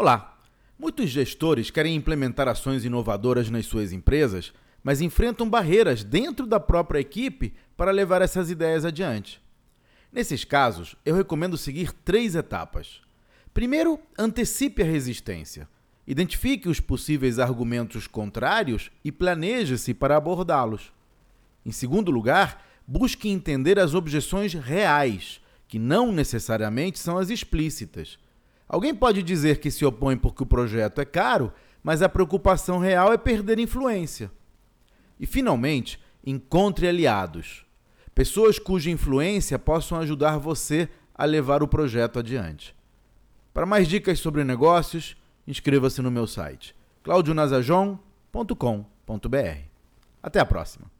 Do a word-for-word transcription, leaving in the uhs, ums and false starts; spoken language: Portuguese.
Olá! Muitos gestores querem implementar ações inovadoras nas suas empresas, mas enfrentam barreiras dentro da própria equipe para levar essas ideias adiante. Nesses casos, eu recomendo seguir três etapas. Primeiro, antecipe a resistência. Identifique os possíveis argumentos contrários e planeje-se para abordá-los. Em segundo lugar, busque entender as objeções reais, que não necessariamente são as explícitas. Alguém pode dizer que se opõe porque o projeto é caro, mas a preocupação real é perder influência. E, finalmente, encontre aliados. Pessoas cuja influência possam ajudar você a levar o projeto adiante. Para mais dicas sobre negócios, inscreva-se no meu site, claudio nazajon ponto com ponto b r. Até a próxima!